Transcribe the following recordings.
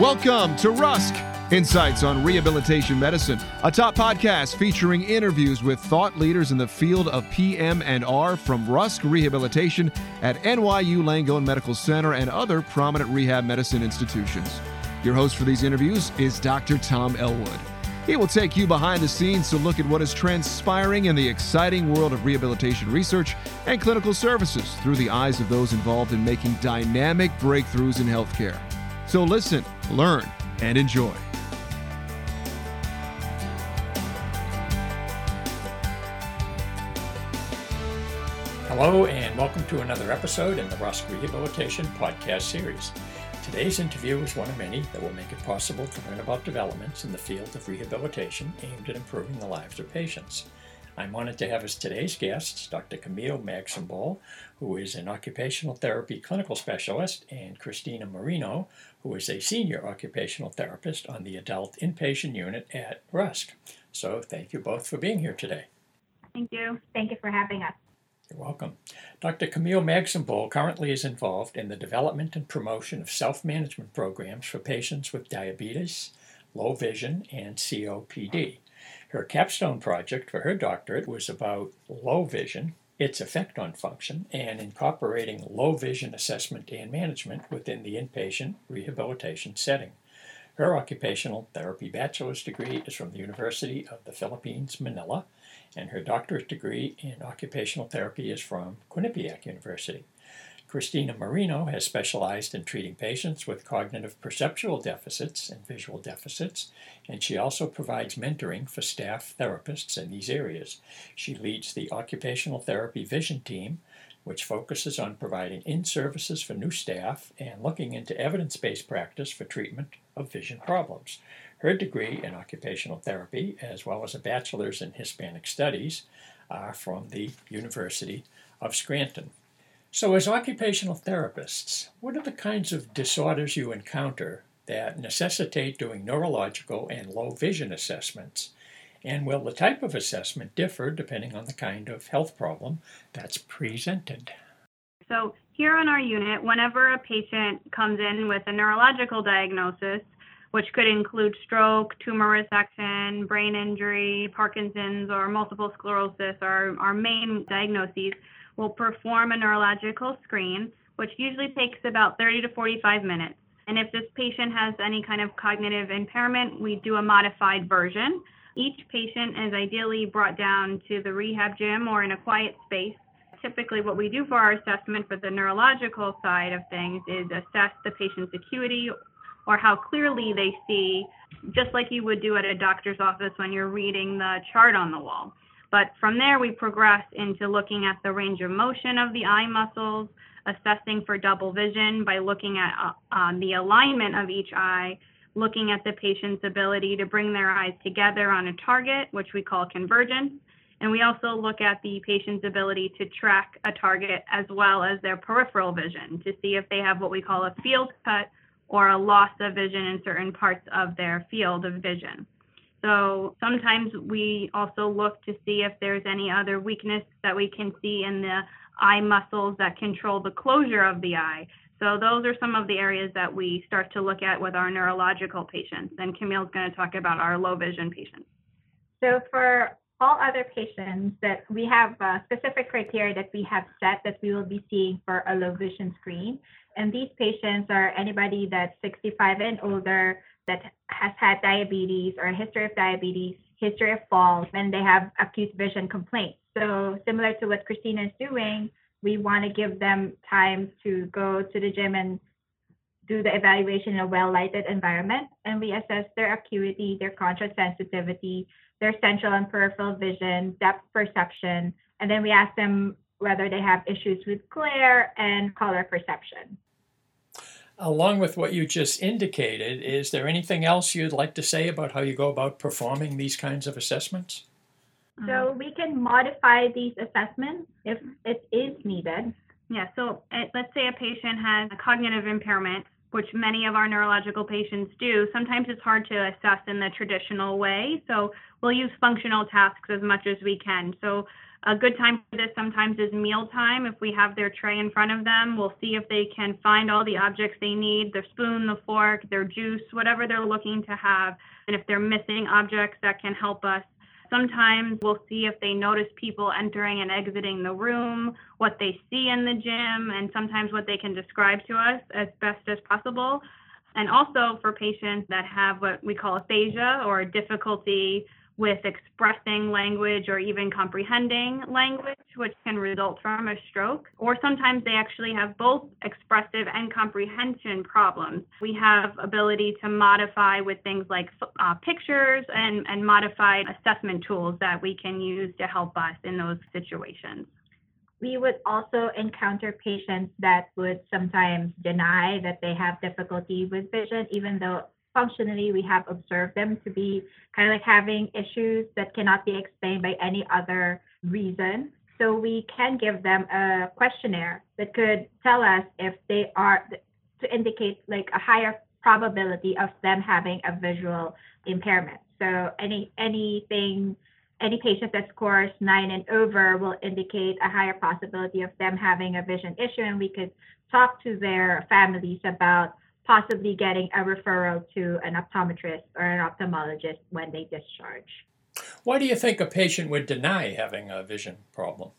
Welcome to Rusk, Insights on Rehabilitation Medicine, a top podcast featuring interviews with thought leaders in the field of PM&R from Rusk Rehabilitation at NYU Langone Medical Center and other prominent rehab medicine institutions. Your host for these interviews is Dr. Tom Elwood. He will take you behind the scenes to look at what is transpiring in the exciting world of rehabilitation research and clinical services through the eyes of those involved in making dynamic breakthroughs in healthcare. So listen, learn, and enjoy. Hello, and welcome to another episode in the Rusk Rehabilitation Podcast Series. Today's interview is one of many that will make it possible to learn about developments in the field of rehabilitation aimed at improving the lives of patients. I'm honored to have as today's guests Dr. Camille Magsombol, who is an occupational therapy clinical specialist, and Christina Marino, who is a senior occupational therapist on the adult inpatient unit at Rusk. So thank you both for being here today. Thank you. Thank you for having us. You're welcome. Dr. Camille Magsombol currently is involved in the development and promotion of self-management programs for patients with diabetes, low vision, and COPD. Her capstone project for her doctorate was about low vision, its effect on function, and incorporating low vision assessment and management within the inpatient rehabilitation setting. Her occupational therapy bachelor's degree is from the University of the Philippines Manila, and her doctorate degree in occupational therapy is from Quinnipiac University. Christina Marino has specialized in treating patients with cognitive perceptual deficits and visual deficits, and she also provides mentoring for staff therapists in these areas. She leads the occupational therapy vision team, which focuses on providing in-services for new staff and looking into evidence-based practice for treatment of vision problems. Her degree in occupational therapy, as well as a bachelor's in Hispanic studies, are from the University of Scranton. So as occupational therapists, what are the kinds of disorders you encounter that necessitate doing neurological and low vision assessments? And will the type of assessment differ depending on the kind of health problem that's presented? So here on our unit, whenever a patient comes in with a neurological diagnosis, which could include stroke, tumor resection, brain injury, Parkinson's, or multiple sclerosis, our main diagnoses, we'll perform a neurological screen, which usually takes about 30 to 45 minutes. And if this patient has any kind of cognitive impairment, we do a modified version. Each patient is ideally brought down to the rehab gym or in a quiet space. Typically what we do for our assessment for the neurological side of things is assess the patient's acuity or how clearly they see, just like you would do at a doctor's office when you're reading the chart on the wall. But from there, we progress into looking at the range of motion of the eye muscles, assessing for double vision by looking at the alignment of each eye, looking at the patient's ability to bring their eyes together on a target, which we call convergence. And we also look at the patient's ability to track a target as well as their peripheral vision to see if they have what we call a field cut or a loss of vision in certain parts of their field of vision. So sometimes we also look to see if there's any other weakness that we can see in the eye muscles that control the closure of the eye. So those are some of the areas that we start to look at with our neurological patients. And Camille's going to talk about our low vision patients. So for all other patients, that we have specific criteria that we have set that we will be seeing for a low vision screen. And these patients are anybody that's 65 and older that has had diabetes or a history of diabetes, history of falls, and they have acute vision complaints. So similar to what Christina is doing, we want to give them time to go to the gym and do the evaluation in a well-lighted environment. And we assess their acuity, their contrast sensitivity, their central and peripheral vision, depth perception, and then we ask them whether they have issues with glare and color perception. Along with what you just indicated, is there anything else you'd like to say about how you go about performing these kinds of assessments? So we can modify these assessments if it is needed. Yeah, so let's say a patient has a cognitive impairment, which many of our neurological patients do. Sometimes it's hard to assess in the traditional way, so we'll use functional tasks as much as we can. So A good time for this sometimes is mealtime. If we have their tray in front of them, we'll see if they can find all the objects they need, their spoon, the fork, their juice, whatever they're looking to have. And if they're missing objects, that can help us. Sometimes we'll see if they notice people entering and exiting the room, what they see in the gym, and sometimes what they can describe to us as best as possible. And also for patients that have what we call aphasia or difficulty with expressing language or even comprehending language, which can result from a stroke. Or sometimes they actually have both expressive and comprehension problems. We have ability to modify with things like pictures and modified assessment tools that we can use to help us in those situations. We would also encounter patients that would sometimes deny that they have difficulty with vision, even though functionally, we have observed them to be kind of like having issues that cannot be explained by any other reason. So we can give them a questionnaire that could tell us if they are to indicate like a higher probability of them having a visual impairment. So any patient that scores 9 and over will indicate a higher possibility of them having a vision issue, and we could talk to their families about possibly getting a referral to an optometrist or an ophthalmologist when they discharge. Why do you think a patient would deny having a vision problem?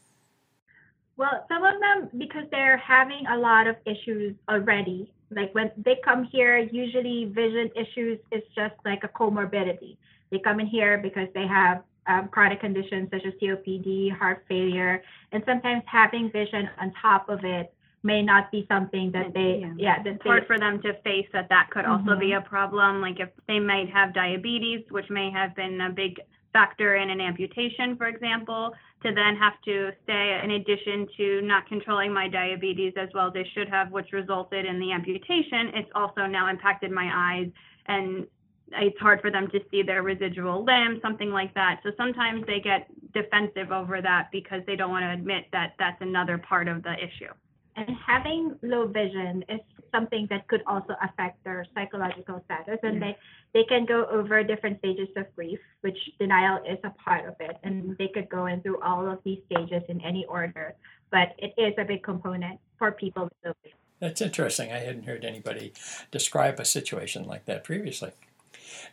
Well, some of them, because they're having a lot of issues already. Like when they come here, usually vision issues is just like a comorbidity. They come in here because they have chronic conditions such as COPD, heart failure, and sometimes having vision on top of it may not be something that they, it's hard for them to face that could also be a problem. Like if they might have diabetes, which may have been a big factor in an amputation, for example, to then have to say, in addition to not controlling my diabetes as well as they should have, which resulted in the amputation, it's also now impacted my eyes, and it's hard for them to see their residual limb, something like that. So sometimes they get defensive over that because they don't want to admit that that's another part of the issue. And having low vision is something that could also affect their psychological status. And they can go over different stages of grief, which denial is a part of it. And they could go in through all of these stages in any order. But it is a big component for people with low vision. That's interesting. I hadn't heard anybody describe a situation like that previously.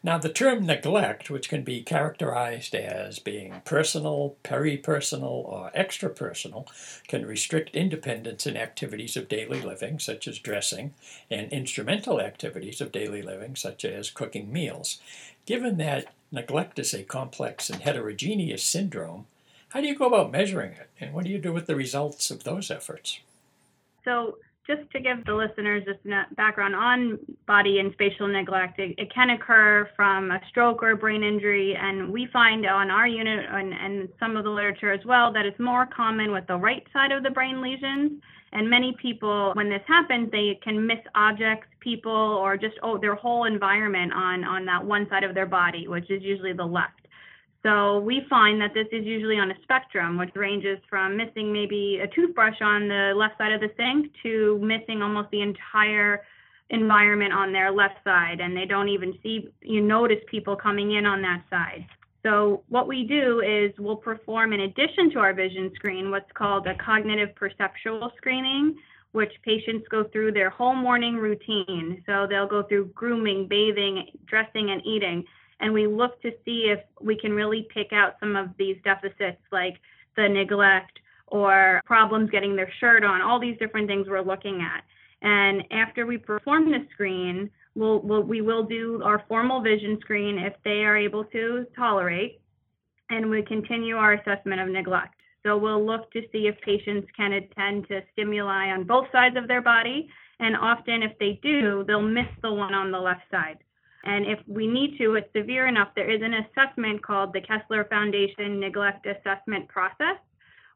Now, the term neglect, which can be characterized as being personal, peripersonal, or extrapersonal, can restrict independence in activities of daily living, such as dressing, and instrumental activities of daily living, such as cooking meals. Given that neglect is a complex and heterogeneous syndrome, how do you go about measuring it, and what do you do with the results of those efforts? So, just to give the listeners just background on body and spatial neglect, it can occur from a stroke or brain injury, and we find on our unit and some of the literature as well that it's more common with the right side of the brain lesions. And many people, when this happens, they can miss objects, people, or just their whole environment on that one side of their body, which is usually the left. So we find that this is usually on a spectrum, which ranges from missing maybe a toothbrush on the left side of the sink to missing almost the entire environment on their left side, and they don't even notice people coming in on that side. So what we do is we'll perform, in addition to our vision screen, what's called a cognitive perceptual screening, which patients go through their whole morning routine. So they'll go through grooming, bathing, dressing, and eating. And we look to see if we can really pick out some of these deficits, like the neglect or problems getting their shirt on, all these different things we're looking at. And after we perform the screen, we will do our formal vision screen if they are able to tolerate, and we continue our assessment of neglect. So we'll look to see if patients can attend to stimuli on both sides of their body, and often if they do, they'll miss the one on the left side. And if we need to, it's severe enough, there is an assessment called the Kessler Foundation Neglect Assessment Process,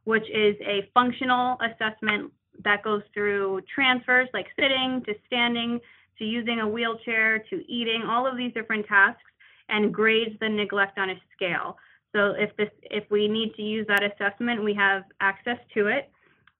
which is a functional assessment that goes through transfers like sitting to standing to using a wheelchair to eating, all of these different tasks, and grades the neglect on a scale. So if we need to use that assessment, we have access to it,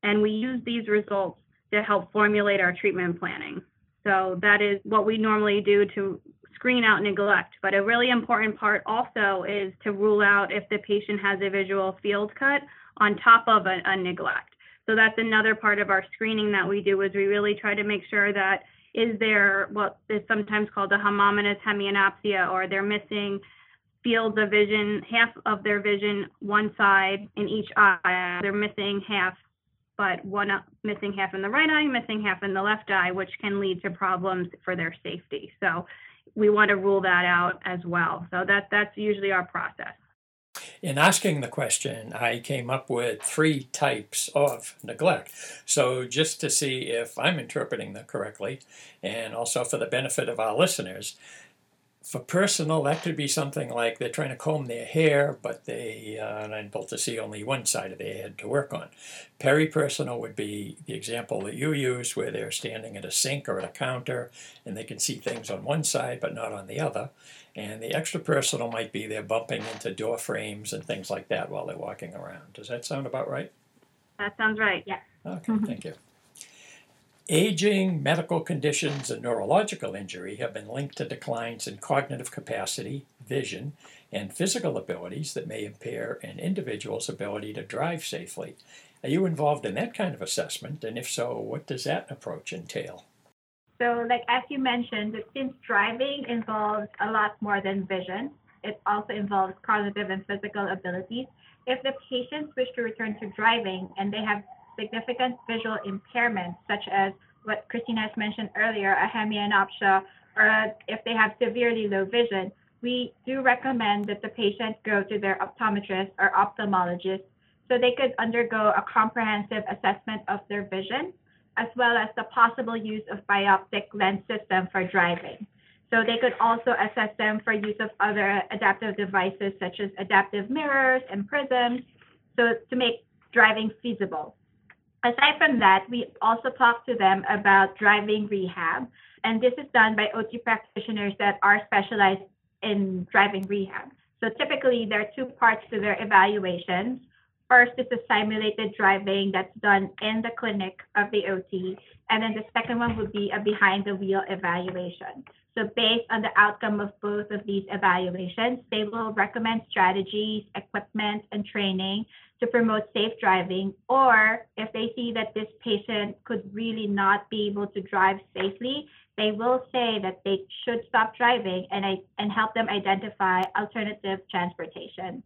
and we use these results to help formulate our treatment planning. So that is what we normally do to screen out neglect, but a really important part also is to rule out if the patient has a visual field cut on top of a neglect. So that's another part of our screening that we do, is we really try to make sure that is there what is sometimes called a homonymous hemianopsia, or they're missing fields of vision, half of their vision, one side in each eye. They're missing half, but one missing half in the right eye, missing half in the left eye, which can lead to problems for their safety. So we want to rule that out as well. So that's usually our process. In asking the question, I came up with three types of neglect. So just to see if I'm interpreting them correctly, and also for the benefit of our listeners, for personal, that could be something like they're trying to comb their hair, but they are able to see only one side of their head to work on. Peripersonal would be the example that you use, where they're standing at a sink or at a counter, and they can see things on one side but not on the other. And the extrapersonal might be they're bumping into door frames and things like that while they're walking around. Does that sound about right? That sounds right, yeah. Okay, thank you. Aging, medical conditions, and neurological injury have been linked to declines in cognitive capacity, vision, and physical abilities that may impair an individual's ability to drive safely. Are you involved in that kind of assessment? And if so, what does that approach entail? So, like as you mentioned, since driving involves a lot more than vision, it also involves cognitive and physical abilities. If the patients wish to return to driving and they have significant visual impairments, such as what Christina has mentioned earlier, a hemianopsia, or if they have severely low vision, we do recommend that the patient go to their optometrist or ophthalmologist so they could undergo a comprehensive assessment of their vision, as well as the possible use of bioptic lens system for driving. So they could also assess them for use of other adaptive devices, such as adaptive mirrors and prisms, so to make driving feasible. Aside from that, we also talk to them about driving rehab, and this is done by OT practitioners that are specialized in driving rehab. So typically, there are two parts to their evaluations. First is the simulated driving that's done in the clinic of the OT, and then the second one would be a behind-the-wheel evaluation. So based on the outcome of both of these evaluations, they will recommend strategies, equipment, and training to promote safe driving, or if they see that this patient could really not be able to drive safely, they will say that they should stop driving and help them identify alternative transportation.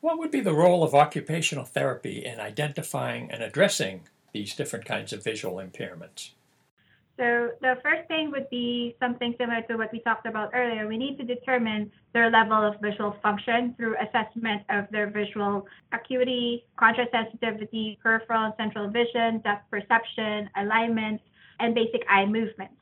What would be the role of occupational therapy in identifying and addressing these different kinds of visual impairments? So the first thing would be something similar to what we talked about earlier. We need to determine their level of visual function through assessment of their visual acuity, contrast sensitivity, peripheral and central vision, depth perception, alignment, and basic eye movements.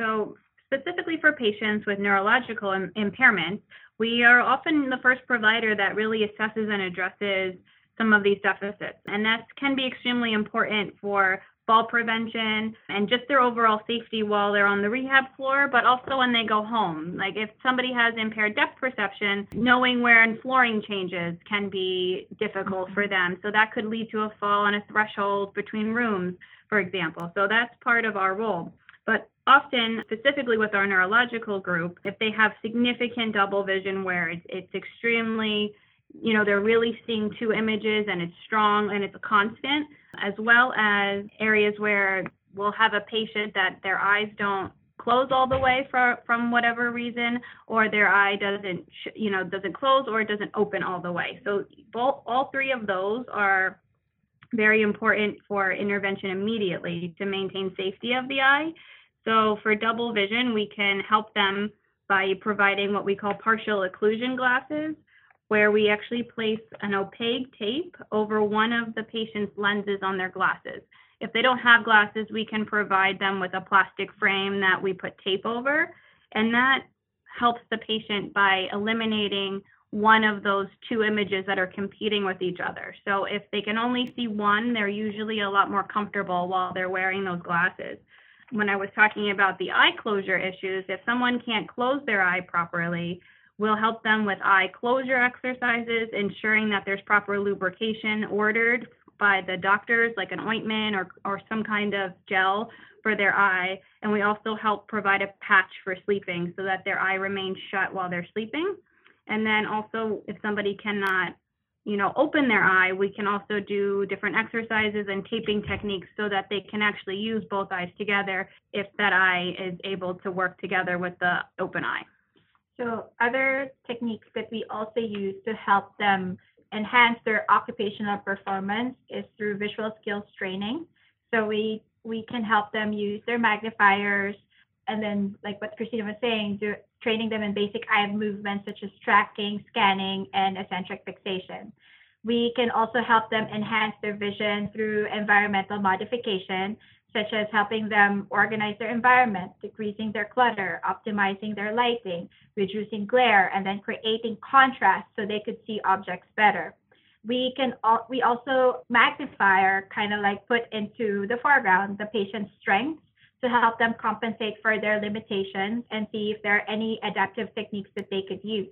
So specifically for patients with neurological impairments, we are often the first provider that really assesses and addresses some of these deficits. And that can be extremely important for fall prevention and just their overall safety while they're on the rehab floor, but also when they go home. Like if somebody has impaired depth perception, knowing where and flooring changes can be difficult for them. So that could lead to a fall on a threshold between rooms, for example. So that's part of our role. But often, specifically with our neurological group, if they have significant double vision where it's extremely, you know, they're really seeing two images and it's strong and it's a constant, as well as areas where we'll have a patient that their eyes don't close all the way from whatever reason, or their eye doesn't close or it doesn't open all the way. So all three of those are very important for intervention immediately to maintain safety of the eye. So for double vision, we can help them by providing what we call partial occlusion glasses, where we actually place an opaque tape over one of the patient's lenses on their glasses. If they don't have glasses, we can provide them with a plastic frame that we put tape over, and that helps the patient by eliminating one of those two images that are competing with each other. So if they can only see one, they're usually a lot more comfortable while they're wearing those glasses. When I was talking about the eye closure issues, if someone can't close their eye properly, we'll help them with eye closure exercises, ensuring that there's proper lubrication ordered by the doctors, like an ointment or some kind of gel for their eye, and we also help provide a patch for sleeping so that their eye remains shut while they're sleeping. And then also, if somebody cannot, you know, open their eye, we can also do different exercises and taping techniques so that they can actually use both eyes together if that eye is able to work together with the open eye. So other techniques that we also use to help them enhance their occupational performance is through visual skills training. So we can help them use their magnifiers, and then, like what Christina was saying, training them in basic eye movements such as tracking, scanning, and eccentric fixation. We can also help them enhance their vision through environmental modification, such as helping them organize their environment, decreasing their clutter, optimizing their lighting, reducing glare, and then creating contrast so they could see objects better. We also magnify, or kind of like put into the foreground, the patient's strengths to help them compensate for their limitations and see if there are any adaptive techniques that they could use.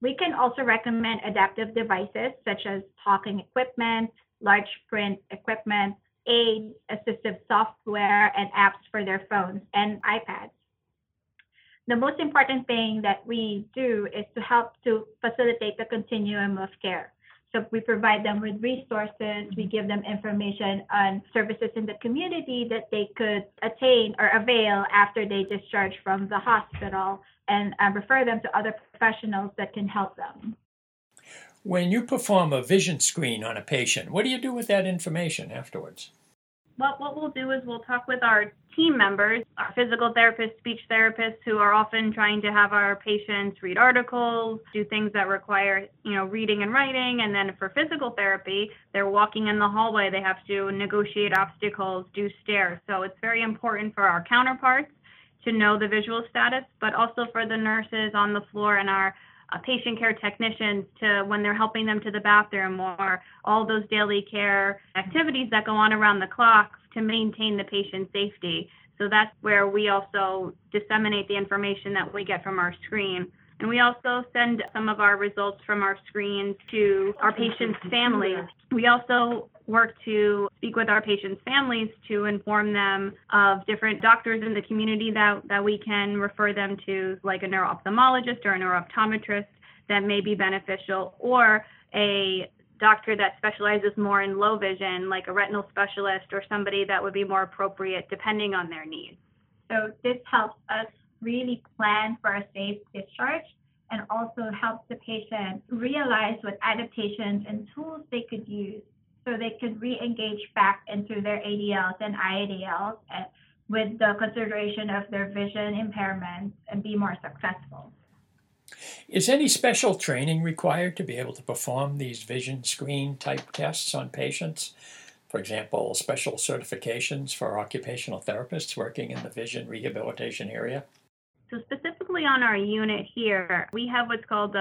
We can also recommend adaptive devices such as talking equipment, large print equipment, aids, assistive software, and apps for their phones and iPads. The most important thing that we do is to help to facilitate the continuum of care. So we provide them with resources, we give them information on services in the community that they could attain or avail after they discharge from the hospital, and refer them to other professionals that can help them. When you perform a vision screen on a patient, what do you do with that information afterwards? Well, what we'll do is we'll talk with our team members, our physical therapists, speech therapists, who are often trying to have our patients read articles, do things that require, you know, reading and writing. And then for physical therapy, they're walking in the hallway. They have to negotiate obstacles, do stairs. So it's very important for our counterparts to know the visual status, but also for the nurses on the floor and our patient care technicians to when they're helping them to the bathroom, or all those daily care activities that go on around the clock to maintain the patient's safety. So that's where we also disseminate the information that we get from our screen. And we also send some of our results from our screen to our patients' families. We also work to speak with our patients' families to inform them of different doctors in the community that we can refer them to, like a neuro-ophthalmologist or a neuro-optometrist that may be beneficial, or a doctor that specializes more in low vision, like a retinal specialist or somebody that would be more appropriate depending on their needs. So this helps us really plan for a safe discharge, and also helps the patient realize what adaptations and tools they could use so they could re-engage back into their ADLs and IADLs with the consideration of their vision impairments and be more successful. Is any special training required to be able to perform these vision screen type tests on patients? For example, special certifications for occupational therapists working in the vision rehabilitation area? So specifically on our unit here, we have what's called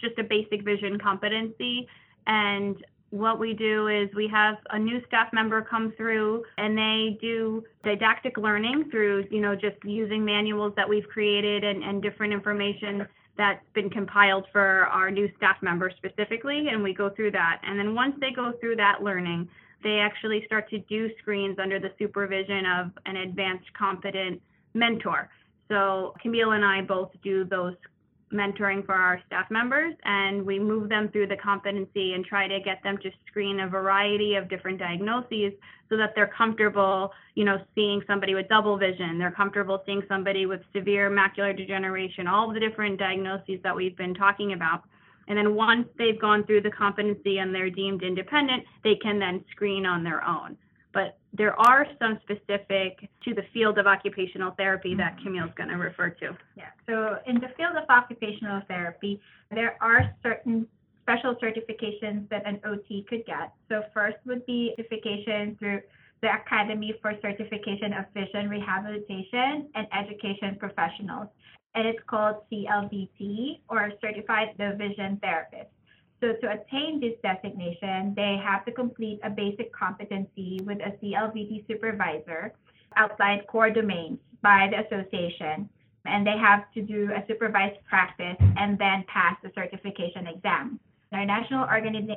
just a basic vision competency. And what we do is we have a new staff member come through, and they do didactic learning through, you know, just using manuals that we've created and different information that's been compiled for our new staff members specifically. And we go through that. And then once they go through that learning, they actually start to do screens under the supervision of an advanced competent mentor. So Camille and I both do those mentoring for our staff members, and we move them through the competency and try to get them to screen a variety of different diagnoses so that they're comfortable, you know, seeing somebody with double vision, they're comfortable seeing somebody with severe macular degeneration, all the different diagnoses that we've been talking about. And then once they've gone through the competency and they're deemed independent, they can then screen on their own. But there are some specific to the field of occupational therapy that Camille's going to refer to. Yeah. So in the field of occupational therapy, there are certain special certifications that an OT could get. So first would be certification through the Academy for Certification of Vision Rehabilitation and Education Professionals. And it's called CLVT, or Certified Vision Therapist. So to attain this designation, they have to complete a basic competency with a CLVT supervisor, outlined core domains by the association, and they have to do a supervised practice and then pass the certification exam. Our national organization,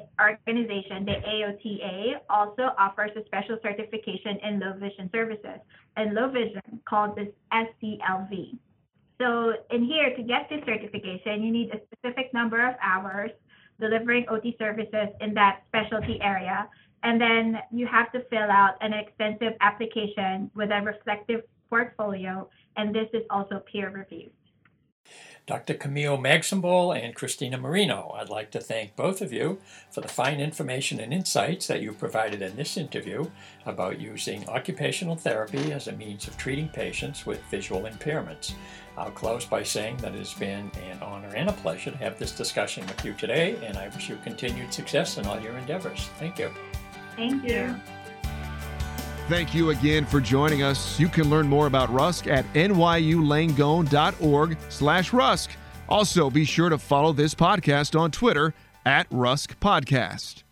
the AOTA, also offers a special certification in low vision services and low vision called the SCLV. So in here, to get this certification, you need a specific number of hours delivering OT services in that specialty area. And then you have to fill out an extensive application with a reflective portfolio, and this is also peer-reviewed. Dr. Camille Magsombol and Christina Marino, I'd like to thank both of you for the fine information and insights that you provided in this interview about using occupational therapy as a means of treating patients with visual impairments. I'll close by saying that it has been an honor and a pleasure to have this discussion with you today, and I wish you continued success in all your endeavors. Thank you. Thank you. Thank you again for joining us. You can learn more about Rusk at nyulangone.org/Rusk. Also, be sure to follow this podcast on Twitter at Rusk Podcast.